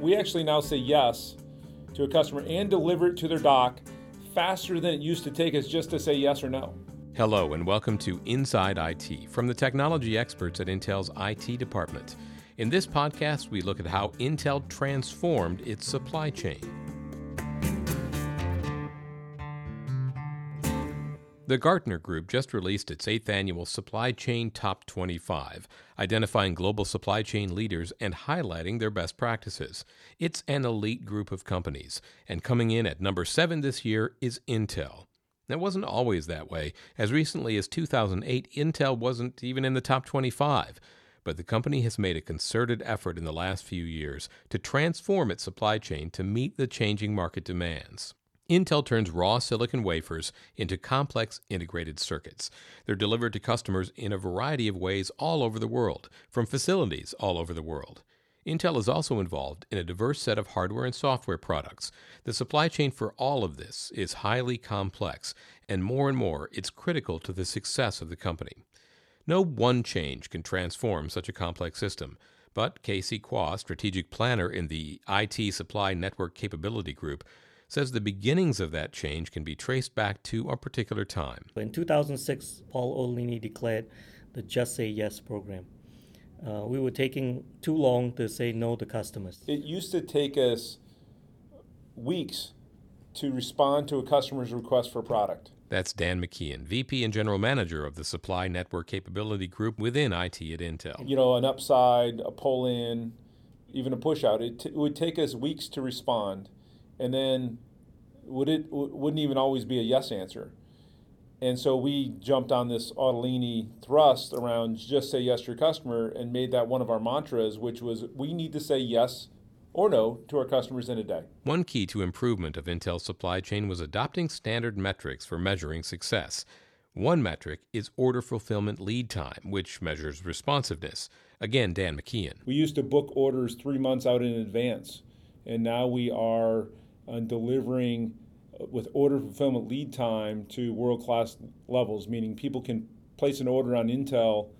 we actually now say yes to a customer and deliver it to their dock faster than it used to take us just to say yes or no. Hello and welcome to Inside IT from the technology experts at Intel's IT department. In this podcast, we look at how Intel transformed its supply chain. The Gartner Group just released its 8th annual Supply Chain Top 25, identifying global supply chain leaders and highlighting their best practices. It's an elite group of companies, and coming in at number 7 this year is Intel. That wasn't always that way. As recently as 2008, Intel wasn't even in the top 25. But the company has made a concerted effort in the last few years to transform its supply chain to meet the changing market demands. Intel turns raw silicon wafers into complex integrated circuits. They're delivered to customers in a variety of ways all over the world, from facilities all over the world. Intel is also involved in a diverse set of hardware and software products. The supply chain for all of this is highly complex, and more, it's critical to the success of the company. No one change can transform such a complex system. But Casey Qua, strategic planner in the IT Supply Network Capability Group, says the beginnings of that change can be traced back to a particular time. In 2006, Paul Otellini declared the Just Say Yes program. We were taking too long to say no to customers. It used to take us weeks to respond to a customer's request for a product. That's Dan McKeon, VP and General Manager of the Supply Network Capability Group within IT at Intel. You know, an upside, a pull-in, even a push-out. It would take us weeks to respond. And then wouldn't even always be a yes answer. And so we jumped on this Otellini thrust around just say yes to your customer and made that one of our mantras, which was we need to say yes or no to our customers in a day. One key to improvement of Intel's supply chain was adopting standard metrics for measuring success. One metric is order fulfillment lead time, which measures responsiveness. Again, Dan McKeon. We used to book orders 3 months out in advance, and now we are on delivering with order fulfillment lead time to world-class levels, meaning people can place an order on Intel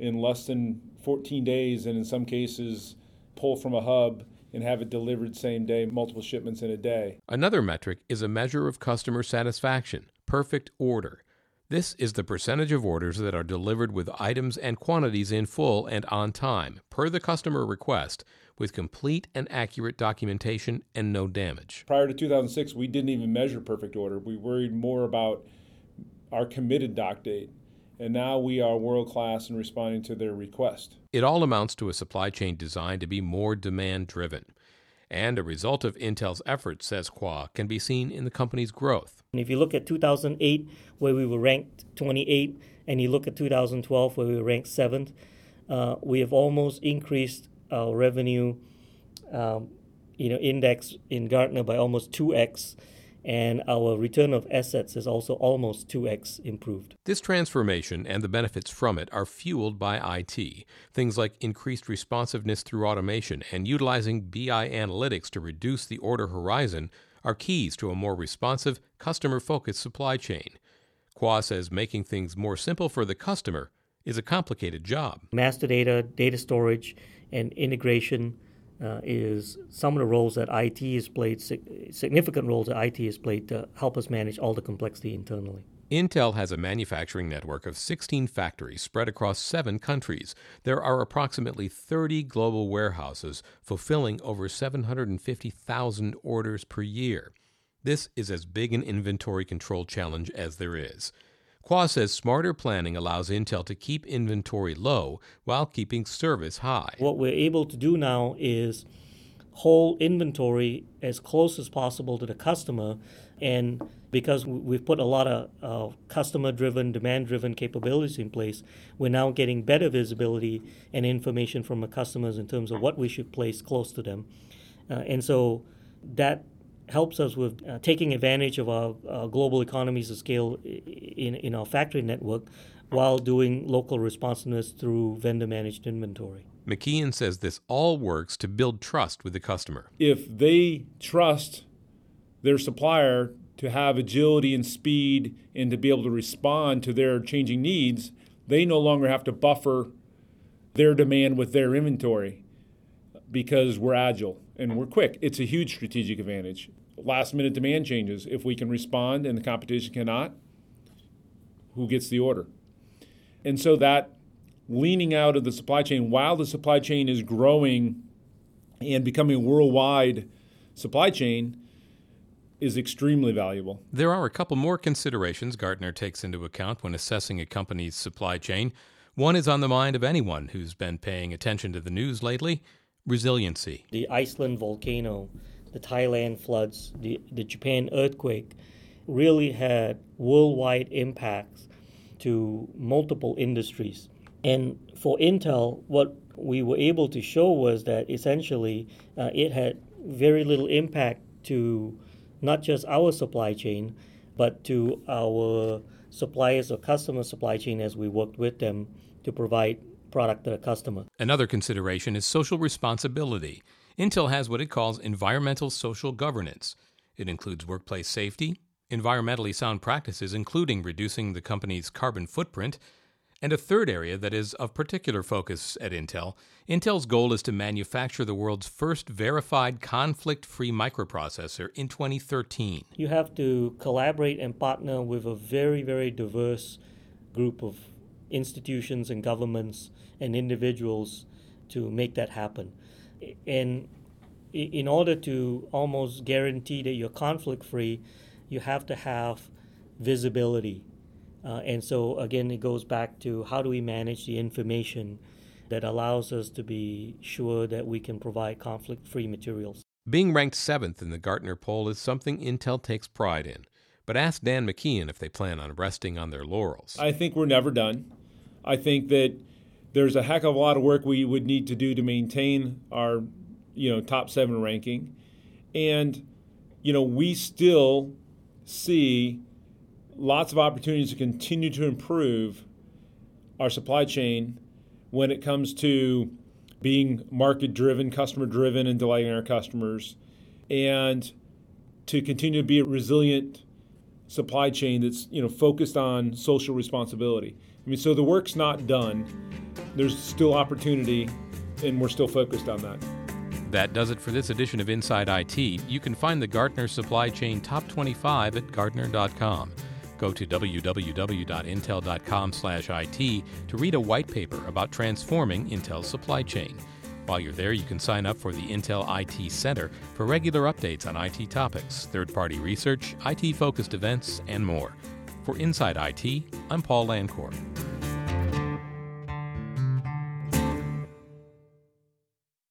in less than 14 days and in some cases pull from a hub and have it delivered same day, multiple shipments in a day. Another metric is a measure of customer satisfaction, perfect order. This is the percentage of orders that are delivered with items and quantities in full and on time, per the customer request, with complete and accurate documentation and no damage. Prior to 2006, we didn't even measure perfect order. We worried more about our committed dock date, and now we are world-class in responding to their request. It all amounts to a supply chain designed to be more demand-driven, and a result of Intel's efforts, says Qua, can be seen in the company's growth. If you look at 2008, where we were ranked 28, and you look at 2012, where we were ranked 7th, we have almost increased our revenue index in Gartner by almost 2x, and our return of assets is also almost 2x improved. This transformation and the benefits from it are fueled by IT, things like increased responsiveness through automation and utilizing BI analytics to reduce the order horizon are keys to a more responsive, customer-focused supply chain. Qua says making things more simple for the customer is a complicated job. Master data, data storage, and integration is some of the roles that IT has played, significant roles that IT has played to help us manage all the complexity internally. Intel has a manufacturing network of 16 factories spread across 7 countries. There are approximately 30 global warehouses fulfilling over 750,000 orders per year. This is as big an inventory control challenge as there is. Qua says smarter planning allows Intel to keep inventory low while keeping service high. What we're able to do now is hold inventory as close as possible to the customer, and because we've put a lot of customer-driven, demand-driven capabilities in place, we're now getting better visibility and information from the customers in terms of what we should place close to them. And so that helps us with taking advantage of our global economies of scale in our factory network while doing local responsiveness through vendor-managed inventory. McKeon says this all works to build trust with the customer. If they trust their supplier to have agility and speed and to be able to respond to their changing needs, they no longer have to buffer their demand with their inventory. because we're agile and we're quick. It's a huge strategic advantage. Last-minute demand changes. If we can respond and the competition cannot, who gets the order? And so that leaning out of the supply chain, while the supply chain is growing and becoming a worldwide supply chain, is extremely valuable. There are a couple more considerations Gartner takes into account when assessing a company's supply chain. One is on the mind of anyone who's been paying attention to the news lately, resiliency. The Iceland volcano, the Thailand floods, the Japan earthquake really had worldwide impacts to multiple industries. And for Intel, what we were able to show was that essentially it had very little impact to not just our supply chain, but to our suppliers or customer supply chain as we worked with them to provide product to the customer. Another consideration is social responsibility. Intel has what it calls environmental social governance. It includes workplace safety, environmentally sound practices, including reducing the company's carbon footprint, and a third area that is of particular focus at Intel. Intel's goal is to manufacture the world's first verified conflict-free microprocessor in 2013. You have to collaborate and partner with a very, very diverse group of institutions and governments and individuals to make that happen. And in order to almost guarantee that you're conflict-free, you have to have visibility. And so, again, it goes back to how do we manage the information that allows us to be sure that we can provide conflict-free materials. Being ranked 7th in the Gartner poll is something Intel takes pride in. But ask Dan McKeon if they plan on resting on their laurels. I think we're never done. I think that there's a heck of a lot of work we would need to do to maintain our, top 7 ranking. And, we still see lots of opportunities to continue to improve our supply chain when it comes to being market-driven, customer-driven, and delighting our customers, and to continue to be a resilient supply chain that's, focused on social responsibility. So the work's not done. There's still opportunity, and we're still focused on that. That does it for this edition of Inside IT. You can find the Gartner Supply Chain Top 25 at gartner.com. Go to www.intel.com/IT to read a white paper about transforming Intel's supply chain. While you're there, you can sign up for the Intel IT Center for regular updates on IT topics, third-party research, IT-focused events, and more. For Inside IT, I'm Paul Lancor.